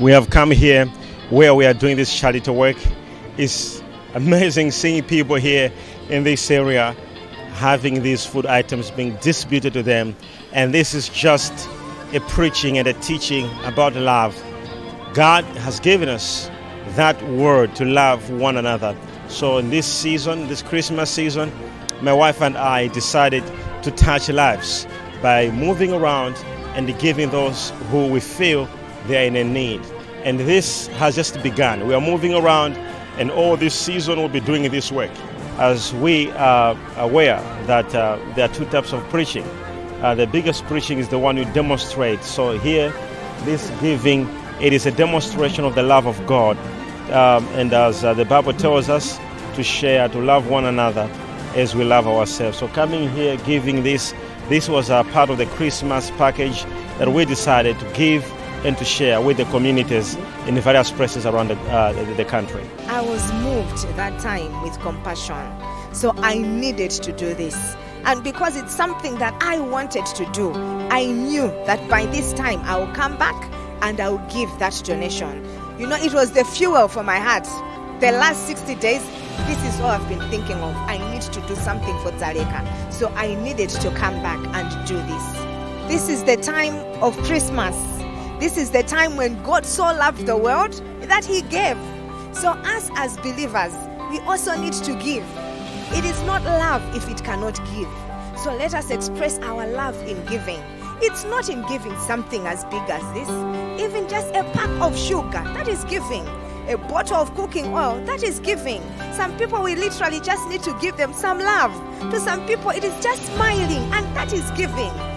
We have come here where we are doing this charity work. It's amazing seeing people here in this area having these food items being distributed to them. And this is just a preaching and a teaching about love. God has given us that word to love one another. So in this season, this Christmas season, my wife and I decided to touch lives by moving around and giving those who we feel they are in a need. And this has just begun. We are moving around, and all this season we'll be doing this work. As we are aware that there are two types of preaching. The biggest preaching is the one you demonstrate. So here, this giving, it is a demonstration of the love of God. And as the Bible tells us to share, to love one another as we love ourselves. So coming here, giving this was a part of the Christmas package that we decided to give and to share with the communities in the various places around the country. I was moved that time with compassion, so I needed to do this. And because it's something that I wanted to do, I knew that by this time I will come back and I will give that donation. You know, it was the fuel for my heart. The last 60 days, this is all I've been thinking of. I need to do something for Zareka, so I needed to come back and do this. This is the time of Christmas. This is the time when God so loved the world that He gave. So us as believers, we also need to give. It is not love if it cannot give. So let us express our love in giving. It's not in giving something as big as this. Even just a pack of sugar, that is giving. A bottle of cooking oil, that is giving. Some people, we literally just need to give them some love. To some people, it is just smiling, and that is giving.